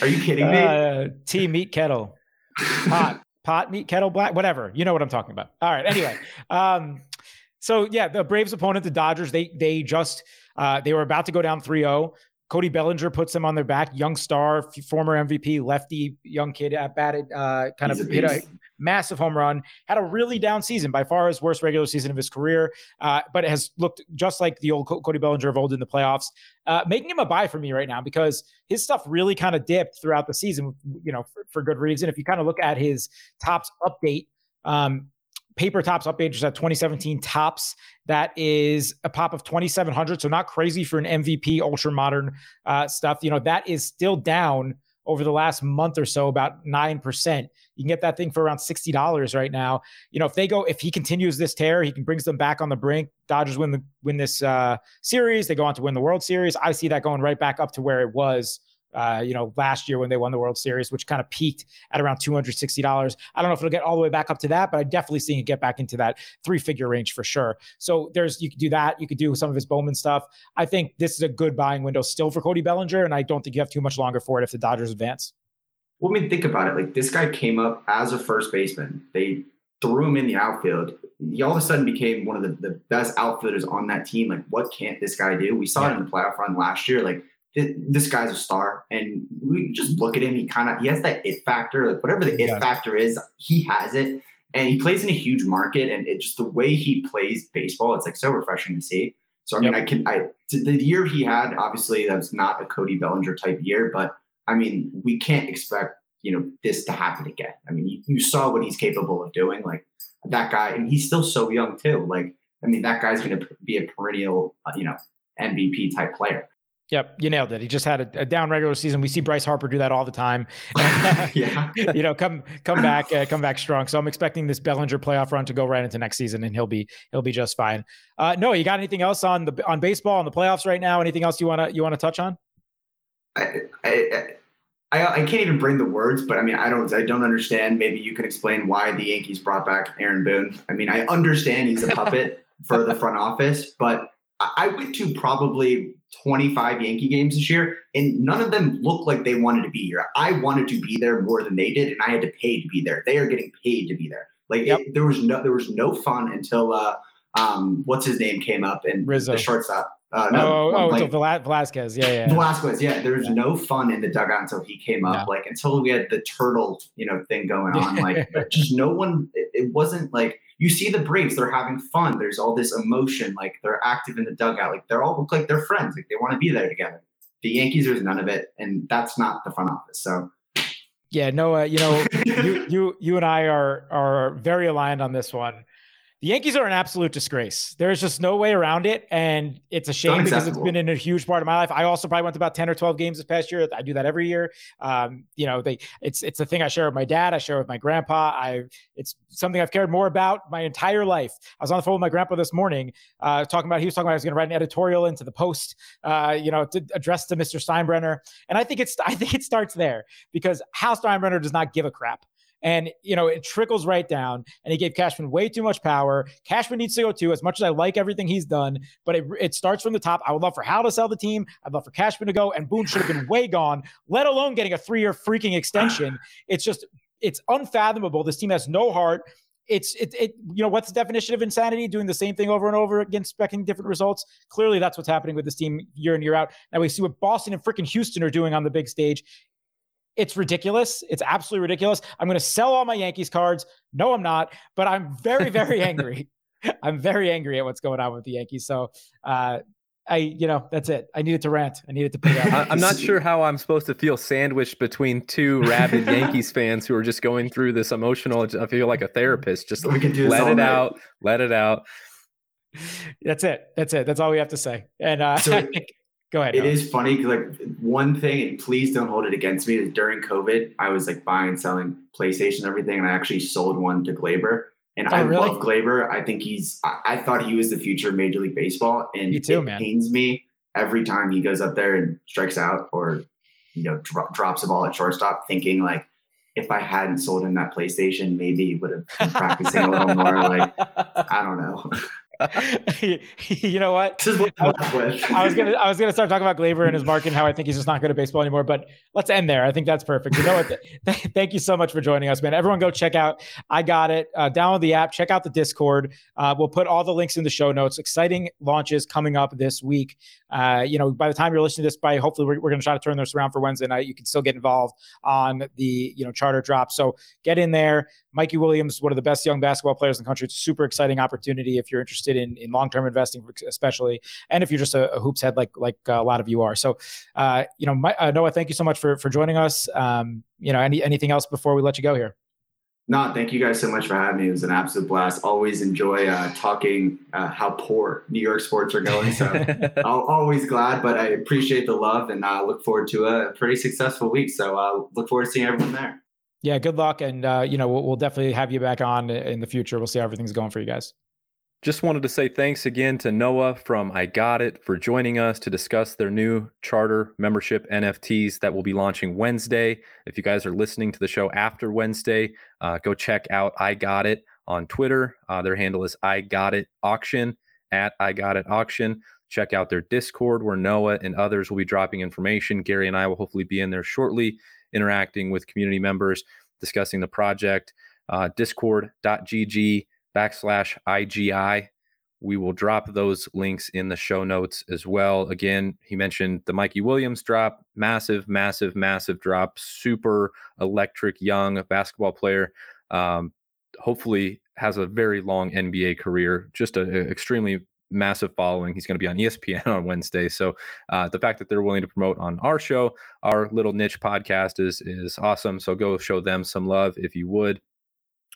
are you kidding me? Uh, tea, meat, kettle, pot, pot, meat, kettle, black, whatever. You know what I'm talking about. All right. Anyway, um, so yeah, the Braves opponent, the Dodgers. They they just uh, they were about to go down three oh. Cody Bellinger puts them on their back. Young star, former M V P, lefty, young kid at batted, uh, kind He's of a hit a massive home run. Had a really down season, by far his worst regular season of his career, uh, but it has looked just like the old Cody Bellinger of old in the playoffs, uh, making him a buy for me right now, because his stuff really kind of dipped throughout the season, you know, for, for good reason. If you kind of look at his tops update, um, Paper Tops update just at twenty seventeen Tops. That is a pop of twenty-seven hundred. So not crazy for an M V P, ultra modern uh, stuff. You know, that is still down over the last month or so, about nine percent. You can get that thing for around sixty dollars right now. You know, if they go, if he continues this tear, he can brings them back on the brink. Dodgers win the win this uh, series. They go on to win the World Series. I see that going right back up to where it was, uh, you know, last year when they won the World Series, which kind of peaked at around two hundred sixty dollars. I don't know if it'll get all the way back up to that, but I'm definitely seeing it get back into that three-figure range for sure. So there's, you could do that. You could do some of his Bowman stuff. I think this is a good buying window still for Cody Bellinger, and I don't think you have too much longer for it if the Dodgers advance. Well, I mean, think about it. Like, this guy came up as a first baseman. They threw him in the outfield. He all of a sudden became one of the, the best outfielders on that team. Like, what can't this guy do? We saw yeah. it in the playoff run last year. Like, this guy's a star, and we just look at him. He kind of, he has that it factor, like whatever the yeah. it factor is, he has it, and he plays in a huge market, and it's just the way he plays baseball. It's like so refreshing to see. So, I mean, yep. I can, I, the year he had, obviously that's not a Cody Bellinger type year, but I mean, we can't expect, you know, this to happen again. I mean, you, you saw what he's capable of doing, like that guy, and he's still so young too. Like, I mean, that guy's going to be a perennial, uh, you know, M V P type player. Yep, you nailed it. He just had a, a down regular season. We see Bryce Harper do that all the time. yeah, you know, come come back, uh, come back strong. So I'm expecting this Bellinger playoff run to go right into next season, and he'll be he'll be just fine. Uh, no, you got anything else on the on baseball on the playoffs right now? Anything else you wanna you wanna touch on? I I, I I can't even bring the words, but I mean, I don't I don't understand. Maybe you can explain why the Yankees brought back Aaron Boone. I mean, I understand he's a puppet for the front office, but I went to probably twenty-five Yankee games this year, and none of them looked like they wanted to be here. I wanted to be there more than they did, and I had to pay to be there. They are getting paid to be there. Like yep. it, there was no, there was no fun until uh, um, what's his name came up and Rizzo. The shortstop. Uh, no, oh, oh like, Vel- Velasquez. Yeah, yeah, Velasquez. Yeah, there was yeah. no fun in the dugout until he came up. No. Like until we had the turtle, you know, thing going on. Like just no one. It, it wasn't like. You see the Braves, they're having fun. There's all this emotion. Like they're active in the dugout. Like they're all look like they're friends. Like they want to be there together. The Yankees, there's none of it. And that's not the front office. So yeah, Noah, you know, you, you, you and I are, are very aligned on this one. The Yankees are an absolute disgrace. There's just no way around it. And it's a shame because it's been in a huge part of my life. I also probably went to about ten or twelve games this past year. I do that every year. Um, you know, they, it's, it's a thing I share with my dad. I share with my grandpa. I, it's something I've cared more about my entire life. I was on the phone with my grandpa this morning, uh, talking about, he was talking about, I was going to write an editorial into the Post, uh, you know, to address to Mister Steinbrenner. And I think it's, I think it starts there because Hal Steinbrenner does not give a crap. And, you know, it trickles right down. And he gave Cashman way too much power. Cashman needs to go too, as much as I like everything he's done. But it, it starts from the top. I would love for Hal to sell the team. I'd love for Cashman to go. And Boone should have been way gone, let alone getting a three-year freaking extension. It's just, it's unfathomable. This team has no heart. It's, it, it, you know, what's the definition of insanity? Doing the same thing over and over again, expecting different results. Clearly, that's what's happening with this team year in, year out. Now we see what Boston and freaking Houston are doing on the big stage. It's ridiculous. It's absolutely ridiculous. I'm going to sell all my Yankees cards. No, I'm not, but I'm very, very angry. I'm very angry at what's going on with the Yankees. So, uh, I, you know, that's it. I needed to rant. I needed to put it out. I'm not sure how I'm supposed to feel sandwiched between two rabid Yankees fans who are just going through this emotional, I feel like a therapist, just we can do let it night. out, let it out. That's it. That's it. That's all we have to say. And, uh, so- I think, Go ahead, it no. is funny. Like one thing, and please don't hold it against me, is during COVID, I was like buying and selling PlayStation and everything. And I actually sold one to Glaber. And oh, I really? love Glaber. I think he's, I, I thought he was the future of Major League Baseball. And me too, it man. pains me every time he goes up there and strikes out or, you know, dro- drops a ball at shortstop, thinking like, if I hadn't sold him that PlayStation, maybe he would have been practicing a little more. Like, I don't know. You know what? This is what I, was, I was gonna I was gonna start talking about Glaber and his market and how I think he's just not good at baseball anymore, but let's end there. I think that's perfect. You know what? Th- thank you so much for joining us, man. Everyone go check out I Got It. Uh, download the app, check out the Discord. Uh, we'll put all the links in the show notes. Exciting launches coming up this week. Uh, you know, by the time you're listening to this, by hopefully we're, we're gonna try to turn this around for Wednesday night. You can still get involved on the you know charter drop. So get in there. Mikey Williams, one of the best young basketball players in the country. It's a super exciting opportunity if you're interested in, in long-term investing, especially, and if you're just a, a hoops head like like a lot of you are. So, uh, you know, my, uh, Noah, thank you so much for for joining us. Um, you know, any anything else before we let you go here? No, thank you guys so much for having me. It was an absolute blast. Always enjoy uh, talking uh, how poor New York sports are going. So I'm always glad, but I appreciate the love and I uh, look forward to a pretty successful week. So I uh, look forward to seeing everyone there. Yeah, good luck. And, uh, you know, we'll, we'll definitely have you back on in the future. We'll see how everything's going for you guys. Just wanted to say thanks again to Noah from I Got It for joining us to discuss their new charter membership N F Ts that will be launching Wednesday. If you guys are listening to the show after Wednesday, uh, go check out I Got It on Twitter. Uh, their handle is I Got It Auction, at I Got It Auction. Check out their Discord where Noah and others will be dropping information. Gary and I will hopefully be in there shortly, interacting with community members, discussing the project. Uh, discord dot g g backslash I G I. We will drop those links in the show notes as well. Again, he mentioned the Mikey Williams drop, massive, massive, massive drop, super electric, young basketball player. Um, hopefully has a very long N B A career, just an extremely massive following. He's going to be on E S P N on Wednesday. So uh, the fact that they're willing to promote on our show, our little niche podcast is, is awesome. So go show them some love if you would.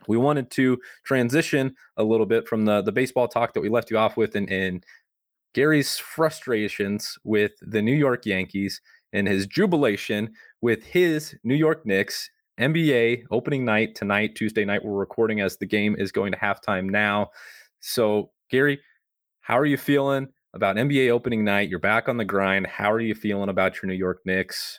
We wanted to transition a little bit from the, the baseball talk that we left you off with and, and Gary's frustrations with the New York Yankees and his jubilation with his New York Knicks. N B A opening night tonight, Tuesday night. We're recording as the game is going to halftime now. So, Gary, how are you feeling about N B A opening night? You're back on the grind. How are you feeling about your New York Knicks?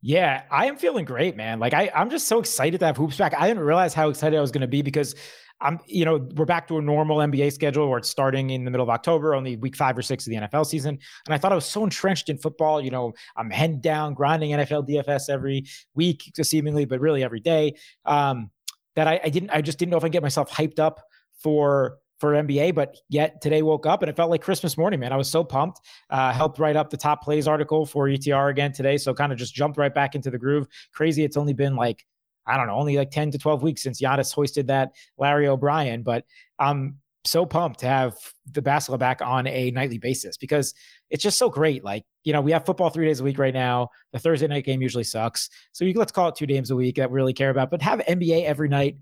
Yeah, I am feeling great, man. Like I, I'm just so excited to have hoops back. I didn't realize how excited I was going to be because I'm, you know, we're back to a normal N B A schedule where it's starting in the middle of October, only week five or six of the N F L season. And I thought I was so entrenched in football. You know, I'm head down, grinding N F L D F S every week, seemingly, but really every day. Um, that I, I didn't, I just didn't know if I could get myself hyped up for. for N B A, but yet today woke up and it felt like Christmas morning, man. I was so pumped, uh, helped write up the top plays article for E T R again today. So kind of just jumped right back into the groove. Crazy. It's only been like, I don't know, only like ten to twelve weeks since Giannis hoisted that Larry O'Brien, but I'm so pumped to have the basketball back on a nightly basis because it's just so great. Like, you know, we have football three days a week right now. The Thursday night game usually sucks. So you let's call it two games a week that we really care about, but have N B A every night.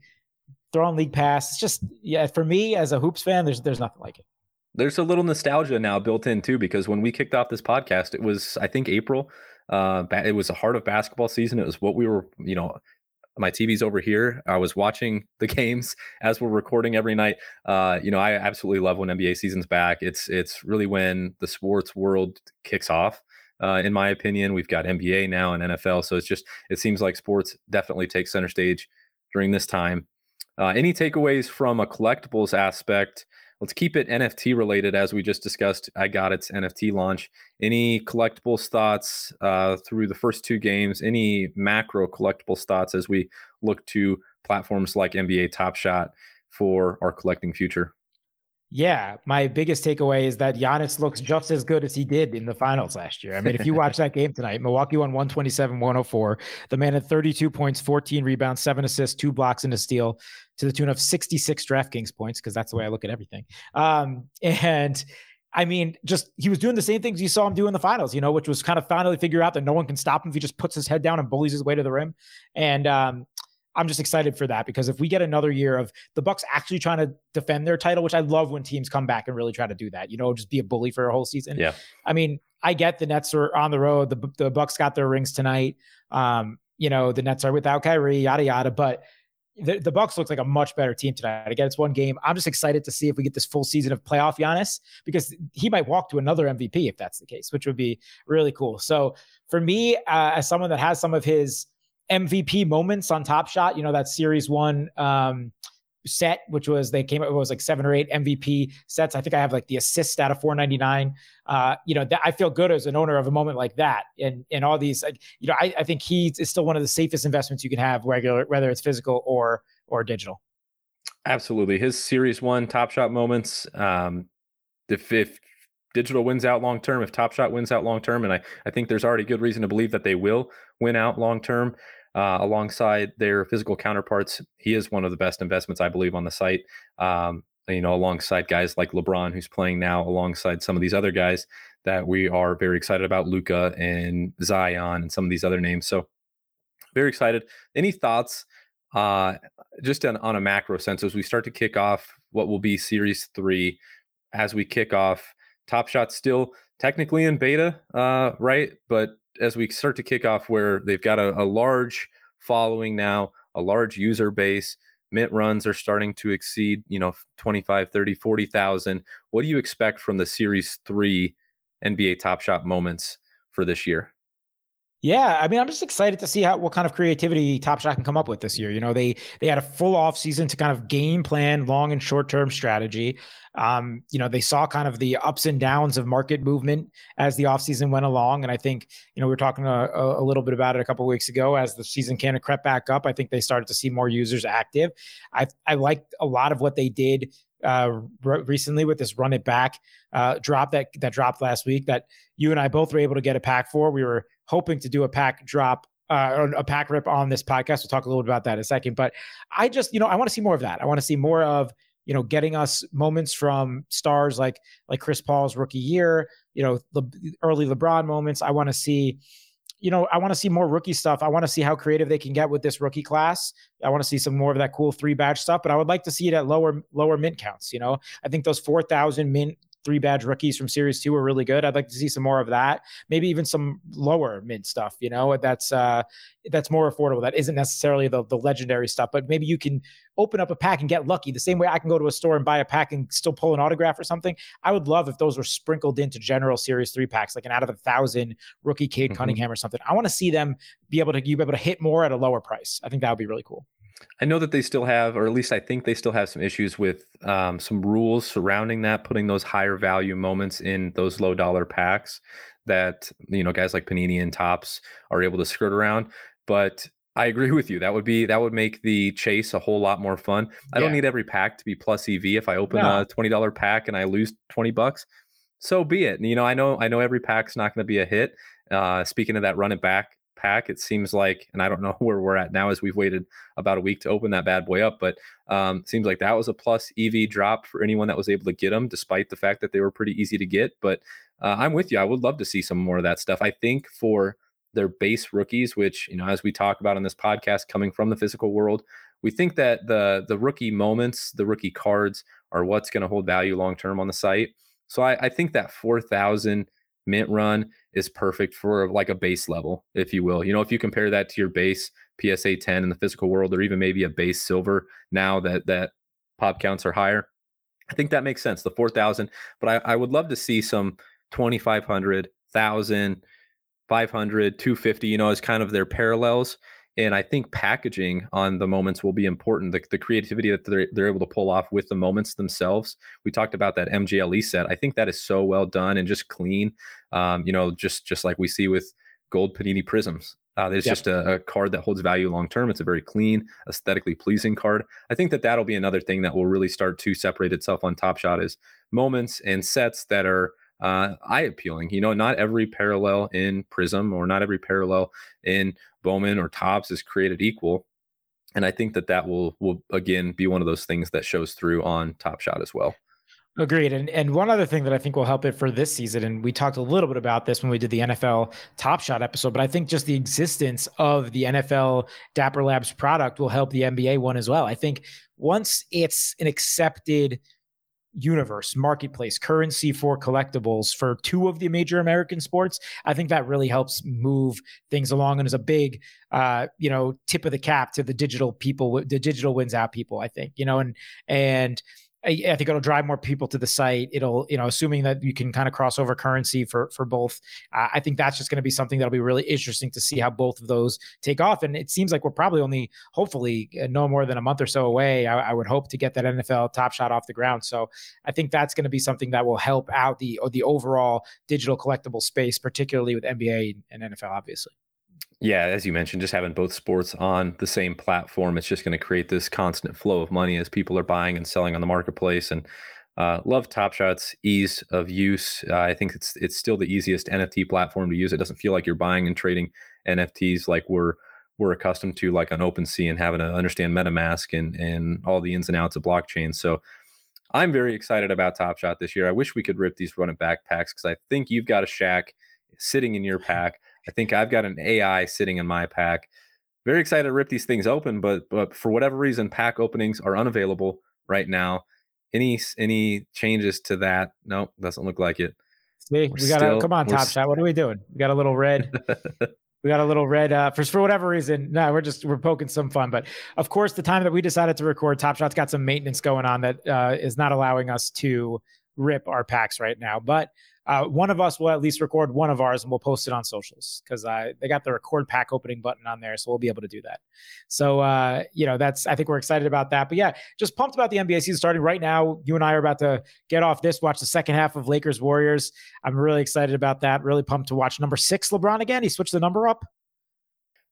They're on league pass. It's just, yeah, for me as a hoops fan, there's, there's nothing like it. There's a little nostalgia now built in too, because when we kicked off this podcast, it was, I think April, uh, it was the heart of basketball season. It was what we were, you know, my T V's over here. I was watching the games as we're recording every night. Uh, you know, I absolutely love when N B A season's back. It's, it's really when the sports world kicks off. Uh, in my opinion, we've got N B A now and N F L. So it's just, it seems like sports definitely takes center stage during this time. Uh, any takeaways from a collectibles aspect? Let's keep it N F T related, as we just discussed. I Got It's N F T launch. Any collectibles thoughts uh, through the first two games? Any macro collectibles thoughts as we look to platforms like N B A Top Shot for our collecting future? Yeah, my biggest takeaway is that Giannis looks just as good as he did in the finals last year. I mean, if you watch that game tonight, Milwaukee won one twenty-seven to one oh four. The man had thirty-two points, fourteen rebounds, seven assists, two blocks, and a steal to the tune of sixty-six DraftKings points, because that's the way I look at everything. Um, and I mean, just he was doing the same things you saw him do in the finals, you know, which was kind of finally figure out that no one can stop him if he just puts his head down and bullies his way to the rim. And, um, I'm just excited for that because if we get another year of the Bucks actually trying to defend their title, which I love when teams come back and really try to do that, you know, just be a bully for a whole season. Yeah. I mean, I get the Nets are on the road. The, the Bucks got their rings tonight. Um, you know, the Nets are without Kyrie, yada, yada, but the, the Bucks looks like a much better team tonight. Again, it's one game. I'm just excited to see if we get this full season of playoff Giannis because he might walk to another M V P if that's the case, which would be really cool. So for me, uh, as someone that has some of his M V P moments on Top Shot, you know, that series one um, set, which was, they came up, it was like seven or eight M V P sets. I think I have like the assist out of four ninety-nine. Uh, you know, that I feel good as an owner of a moment like that. And, and all these, like, you know, I, I think he is still one of the safest investments you can have regular, whether it's physical or, or digital. Absolutely. His series one Top Shot moments. Um, if, if digital wins out long-term, if Top Shot wins out long-term, and I, I think there's already good reason to believe that they will win out long-term, Uh, alongside their physical counterparts, he is one of the best investments, I believe, on the site. Um, you know, alongside guys like LeBron, who's playing now, alongside some of these other guys that we are very excited about, Luka and Zion and some of these other names. So very excited. Any thoughts uh, just on, on a macro sense, as we start to kick off what will be series three, as we kick off Top Shot still technically in beta, uh, right? But as we start to kick off where they've got a, a large following now, a large user base, mint runs are starting to exceed, you know, twenty-five, thirty, forty thousand. What do you expect from the series three N B A Top Shot moments for this year? Yeah, I mean, I'm just excited to see how what kind of creativity Top Shot can come up with this year. You know, they they had a full off season to kind of game plan long and short term strategy. Um, you know, they saw kind of the ups and downs of market movement as the off season went along, and I think, you know, we were talking a, a little bit about it a couple of weeks ago. As the season kind of crept back up, I think they started to see more users active. I I liked a lot of what they did uh recently with this run it back uh drop that that dropped last week, that you and I both were able to get a pack for. We were hoping to do a pack drop uh or a pack rip on this podcast. We'll talk a little bit about that in a second, but I just, you know, I want to see more of that. I want to see more of, you know, getting us moments from stars like like Chris Paul's rookie year, you know, the early LeBron moments. I want to see, you know, I want to see more rookie stuff. I want to see how creative they can get with this rookie class. I want to see some more of that cool three badge stuff, but I would like to see it at lower, lower mint counts. You know, I think those four thousand mint three badge rookies from series two were really good. I'd like to see some more of that. Maybe even some lower mint stuff, you know, that's, uh, that's more affordable. That isn't necessarily the, the legendary stuff, but maybe you can open up a pack and get lucky the same way I can go to a store and buy a pack and still pull an autograph or something. I would love if those were sprinkled into general series three packs, like an out of a thousand rookie Cade mm-hmm. Cunningham or something. I want to see them be able to, you be able to hit more at a lower price. I think that would be really cool. I know that they still have, or at least I think they still have some issues with um, some rules surrounding that, putting those higher value moments in those low dollar packs that, you know, guys like Panini and Topps are able to skirt around. But I agree with you. That would be, that would make the chase a whole lot more fun. I yeah. don't need every pack to be plus E V. If I open no. a twenty dollar pack and I lose twenty bucks, so be it. And, you know, I know, I know every pack's not going to be a hit. Uh, speaking of that run it back pack, it seems like, and I don't know where we're at now as we've waited about a week to open that bad boy up, but um seems like that was a plus E V drop for anyone that was able to get them, despite the fact that they were pretty easy to get. But uh, I'm with you. I would love to see some more of that stuff. I think for their base rookies, which, you know, as we talk about on this podcast, coming from the physical world, we think that the the rookie moments, the rookie cards are what's going to hold value long term on the site. So I, I think that four thousand mint run is perfect for like a base level, if you will. You know, if you compare that to your base P S A ten in the physical world, or even maybe a base silver now that that pop counts are higher, I think that makes sense, the four thousand. But I, I would love to see some twenty-five hundred, one thousand, five hundred, two fifty, you know, as kind of their parallels. And I think packaging on the moments will be important. The, the creativity that they're, they're able to pull off with the moments themselves. We talked about that M G L E set. I think that is so well done and just clean. Um, you know, just just like we see with gold Panini Prisms. Uh, there's yeah. just a, a card that holds value long term. It's a very clean, aesthetically pleasing card. I think that that'll be another thing that will really start to separate itself on Top Shot, is moments and sets that are uh, eye appealing. You know, not every parallel in Prism or not every parallel in Bowman or Topps is created equal, and I think that that will will again be one of those things that shows through on Top Shot as well. Agreed. And and one other thing that I think will help it for this season, and we talked a little bit about this when we did the N F L Top Shot episode, but I think just the existence of the N F L Dapper Labs product will help the N B A one as well. I think once it's an accepted universe, marketplace, currency for collectibles for two of the major American sports, I think that really helps move things along and is a big, uh, you know, tip of the cap to the digital people, the digital wins out people, I think, you know, and, and I, I think it'll drive more people to the site. It'll, you know, assuming that you can kind of cross over currency for, for both. Uh, I think that's just going to be something that'll be really interesting to see how both of those take off. And it seems like we're probably only, hopefully, no more than a month or so away. I, I would hope to get that N F L Top Shot off the ground. So I think that's going to be something that will help out the, the overall digital collectible space, particularly with N B A and N F L, obviously. Yeah, as you mentioned, just having both sports on the same platform, it's just going to create this constant flow of money as people are buying and selling on the marketplace. And uh, love Top Shot's ease of use. Uh, I think it's it's still the easiest N F T platform to use. It doesn't feel like you're buying and trading N F Ts like we're we're accustomed to, like on OpenSea, and having to understand MetaMask and and all the ins and outs of blockchain. So I'm very excited about Top Shot this year. I wish we could rip these run it back packs, because I think you've got a Shaq sitting in your pack. I think I've got an A I sitting in my pack. very excited to rip these things open, but but for whatever reason, pack openings are unavailable right now. Any any changes to that? Nope, doesn't look like it. See, we're we got to come on, Top Shot. What are we doing? We got a little red. We got a little red uh, for for whatever reason. No, nah, we're just we're poking some fun. But of course, the time that we decided to record, Top Shot's got some maintenance going on that uh, is not allowing us to rip our packs right now. But uh, one of us will at least record one of ours, and we'll post it on socials because uh, they got the record pack opening button on there, so we'll be able to do that. So uh, you know, that's I think we're excited about that. But yeah, just pumped about the N B A season starting right now. You and I are about to get off this, watch the second half of Lakers Warriors. I'm really excited about that. Really pumped to watch number six LeBron again. He switched the number up.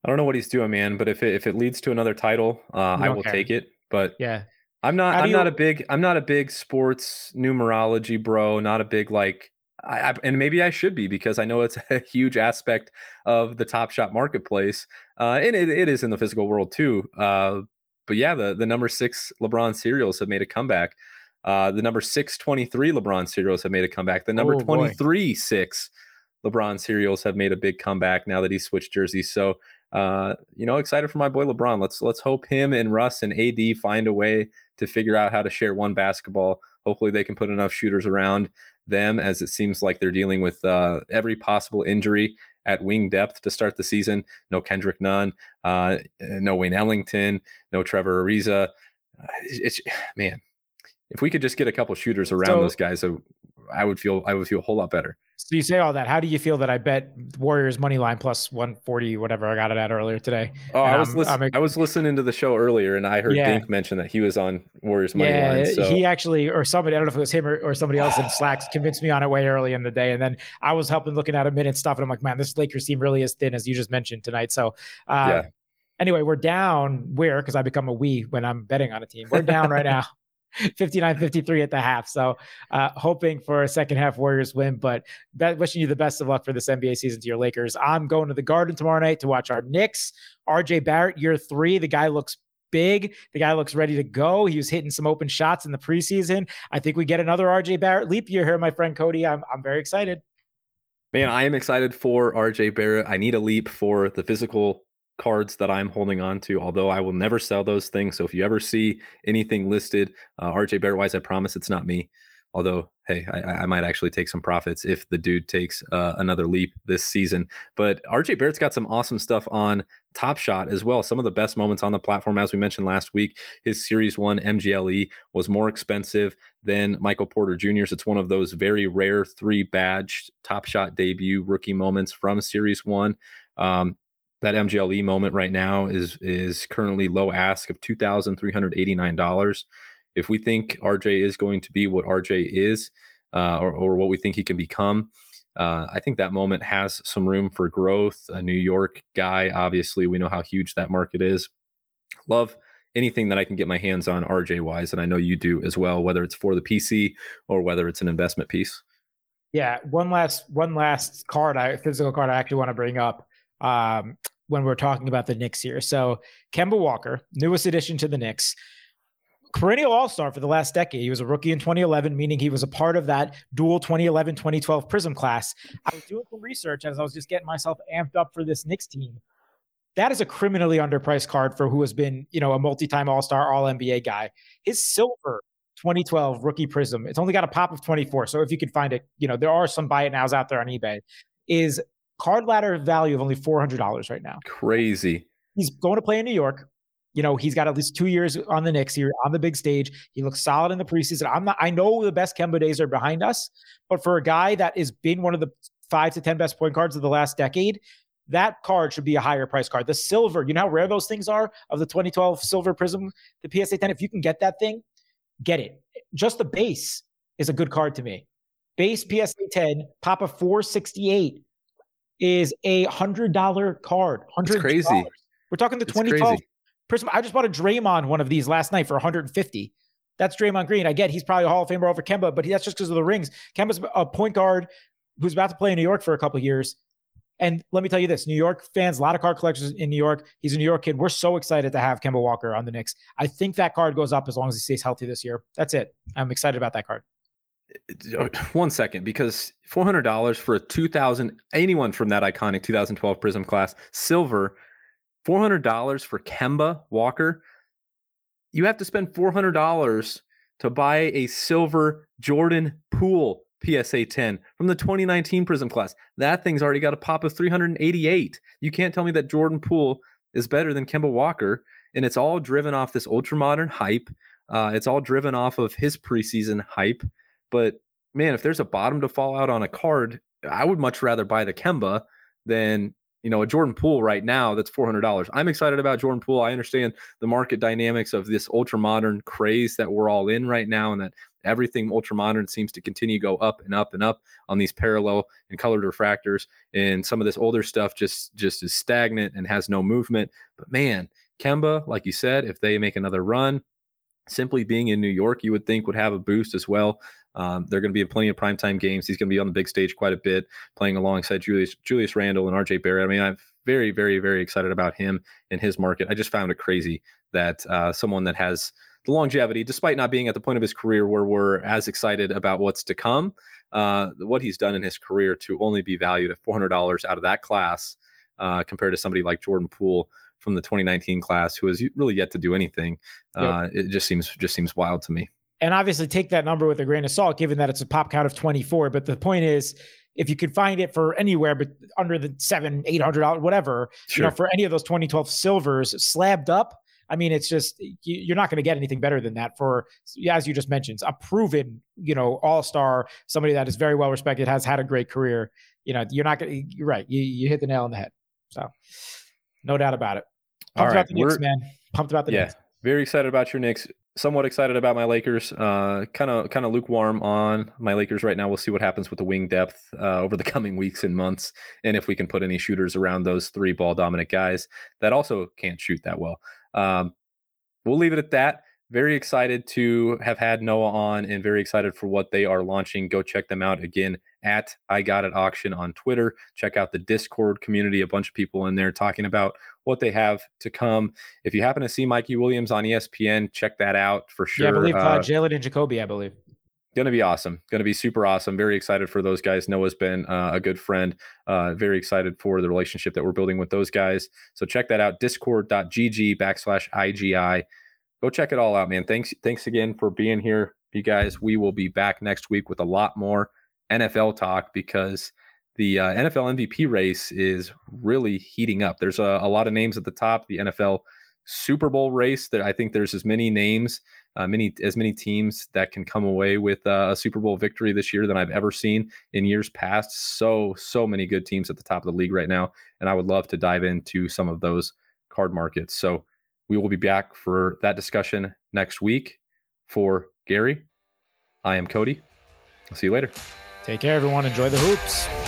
I don't know what he's doing, man. But if it, if it leads to another title, uh, I will care. take it. But yeah. I'm not. I'm you, not a big. I'm not a big sports numerology bro. Not a big like. I, I, and maybe I should be because I know it's a huge aspect of the Top Shot marketplace, uh, and it, it is in the physical world too. Uh, but yeah, the the number six LeBron cereals have made a comeback. Uh, the number six twenty three LeBron cereals have made a comeback. The number oh, twenty three six LeBron cereals have made a big comeback now that he's switched jerseys. So uh, you know, excited for my boy LeBron. Let's let's hope him and Russ and A D find a way to figure out how to share one basketball. Hopefully they can put enough shooters around them, as it seems like they're dealing with uh, every possible injury at wing depth to start the season. No Kendrick Nunn, uh, no Wayne Ellington, no Trevor Ariza. It's, it's man, if we could just get a couple shooters around so, those guys, so I would feel I would feel a whole lot better. So you say all that. How do you feel that I bet Warriors money line plus one forty, whatever I got it at earlier today? Oh, I was, listen- a- I was listening to the show earlier, and I heard yeah. Dink mention that he was on Warriors money yeah, line. So. He actually, or somebody, I don't know if it was him or, or somebody else in Slacks, convinced me on it way early in the day. And then I was helping looking at a minute stuff, and I'm like, man, this Lakers team really is thin, as you just mentioned tonight. So, uh, yeah. anyway, we're down where, because I become a we when I'm betting on a team. We're down right now. fifty-nine fifty-three at the half. So uh, hoping for a second half Warriors win, but that, wishing you the best of luck for this N B A season to your Lakers. I'm going to the Garden tomorrow night to watch our Knicks. R J. Barrett, year three. The guy looks big. The guy looks ready to go. He was hitting some open shots in the preseason. I think we get another R J. Barrett leap year here, my friend Cody. I'm I'm very excited. Man, I am excited for R J. Barrett. I need a leap for the physical cards that I'm holding on to, although I will never sell those things. So if you ever see anything listed uh, R J Barrett wise, I promise it's not me. Although, hey, I, I might actually take some profits if the dude takes uh, another leap this season. But R J Barrett's got some awesome stuff on Top Shot as well. Some of the best moments on the platform, as we mentioned last week. His Series One M G L E was more expensive than Michael Porter Junior's. It's one of those very rare three badged Top Shot debut rookie moments from Series One. Um, That M G L E moment right now is is currently low ask of two thousand three hundred eighty-nine dollars. If we think R J is going to be what R J is uh, or, or what we think he can become, uh, I think that moment has some room for growth. A New York guy, obviously, we know how huge that market is. Love anything that I can get my hands on R J-wise, and I know you do as well, whether it's for the P C or whether it's an investment piece. Yeah, one last one last card, I physical card I actually want to bring up. Um, when we're talking about the Knicks here. So Kemba Walker, newest addition to the Knicks, perennial all-star for the last decade. He was a rookie in twenty eleven, meaning he was a part of that dual twenty eleven twenty twelve Prism class. I was doing some research as I was just getting myself amped up for this Knicks team. That is a criminally underpriced card for who has been, you know, a multi-time all-star, all-N B A guy. His silver twenty twelve rookie Prism, it's only got a pop of twenty-four. So if you can find it, you know, there are some buy it nows out there on eBay, is card ladder value of only four hundred dollars right now. Crazy. He's going to play in New York. You know, he's got at least two years on the Knicks here on the big stage. He looks solid in the preseason. I'm not, I know the best Kemba days are behind us, but for a guy that has been one of the five to ten best point guards of the last decade, that card should be a higher price card. The silver, you know how rare those things are of the twenty twelve silver Prism, the P S A ten. If you can get that thing, get it. Just the base is a good card to me. Base P S A ten, pop a four sixty-eight. Is a one hundred dollars card. It's crazy. We're talking the twenty twelve Prism. I just bought a Draymond one of these last night for one hundred fifty dollars. That's Draymond Green. I get he's probably a Hall of Famer over Kemba, but that's just because of the rings. Kemba's a point guard who's about to play in New York for a couple of years. And let me tell you this, New York fans, a lot of card collectors in New York. He's a New York kid. We're so excited to have Kemba Walker on the Knicks. I think that card goes up as long as he stays healthy this year. That's it. I'm excited about that card. One second, because four hundred dollars for a two thousand, anyone from that iconic two thousand twelve Prism class, silver, four hundred dollars for Kemba Walker. You have to spend four hundred dollars to buy a silver Jordan Poole P S A ten from the twenty nineteen Prism class. That thing's already got a pop of three hundred eighty-eight. You can't tell me that Jordan Poole is better than Kemba Walker, and it's all driven off this ultra-modern hype. Uh, it's all driven off of his preseason hype. But, man, if there's a bottom to fall out on a card, I would much rather buy the Kemba than, you know, a Jordan Poole right now that's four hundred dollars. I'm excited about Jordan Poole. I understand the market dynamics of this ultra-modern craze that we're all in right now, and that everything ultra-modern seems to continue to go up and up and up on these parallel and colored refractors. And some of this older stuff just, just is stagnant and has no movement. But, man, Kemba, like you said, if they make another run, simply being in New York, you would think would have a boost as well. Um, they're going to be in plenty of primetime games. He's going to be on the big stage quite a bit, playing alongside Julius Julius Randle and R J. Barrett. I mean, I'm very, very, very excited about him and his market. I just found it crazy that uh, someone that has the longevity, despite not being at the point of his career where we're as excited about what's to come, uh, what he's done in his career, to only be valued at four hundred dollars out of that class uh, compared to somebody like Jordan Poole from the twenty nineteen class, who has really yet to do anything. Yep. Uh, it just seems just seems wild to me. And obviously take that number with a grain of salt, given that it's a pop count of twenty-four. But the point is, if you could find it for anywhere, but under the seven, eight hundred dollars, whatever, sure. You know, for any of those twenty twelve silvers slabbed up, I mean, it's just, you're not going to get anything better than that for, as you just mentioned, a proven, you know, all-star, somebody that is very well respected, has had a great career. You know, you're not going to, you're right. You, you hit the nail on the head. So no doubt about it. Pumped right, about the Knicks, man. Pumped about the yeah, Knicks. Very excited about your Knicks. Somewhat excited about my Lakers. Uh, kind of kind of lukewarm on my Lakers right now. We'll see what happens with the wing depth uh, over the coming weeks and months, and if we can put any shooters around those three ball dominant guys that also can't shoot that well. Um, we'll leave it at that. Very excited to have had Noah on, and very excited for what they are launching. Go check them out again at I Got It Auction on Twitter. Check out the Discord community. A bunch of people in there talking about what they have to come. If you happen to see Mikey Williams on E S P N, check that out for sure. Yeah, I believe uh, uh, Jalen and Jacoby, I believe. Going to be awesome. Going to be super awesome. Very excited for those guys. Noah's been uh, a good friend. Uh, very excited for the relationship that we're building with those guys. So check that out. Discord.gg backslash IGI. Go check it all out, man. Thanks. Thanks again for being here, you guys. We will be back next week with a lot more N F L talk, because the uh, N F L M V P race is really heating up. There's a, a lot of names at the top. The N F L Super Bowl race, that I think there's as many names, uh, many as many teams that can come away with uh, a Super Bowl victory this year than I've ever seen in years past. So, so many good teams at the top of the league right now, and I would love to dive into some of those card markets. So we will be back for that discussion next week. For Gary, I am Cody. I'll see you later. Take care, everyone. Enjoy the hoops.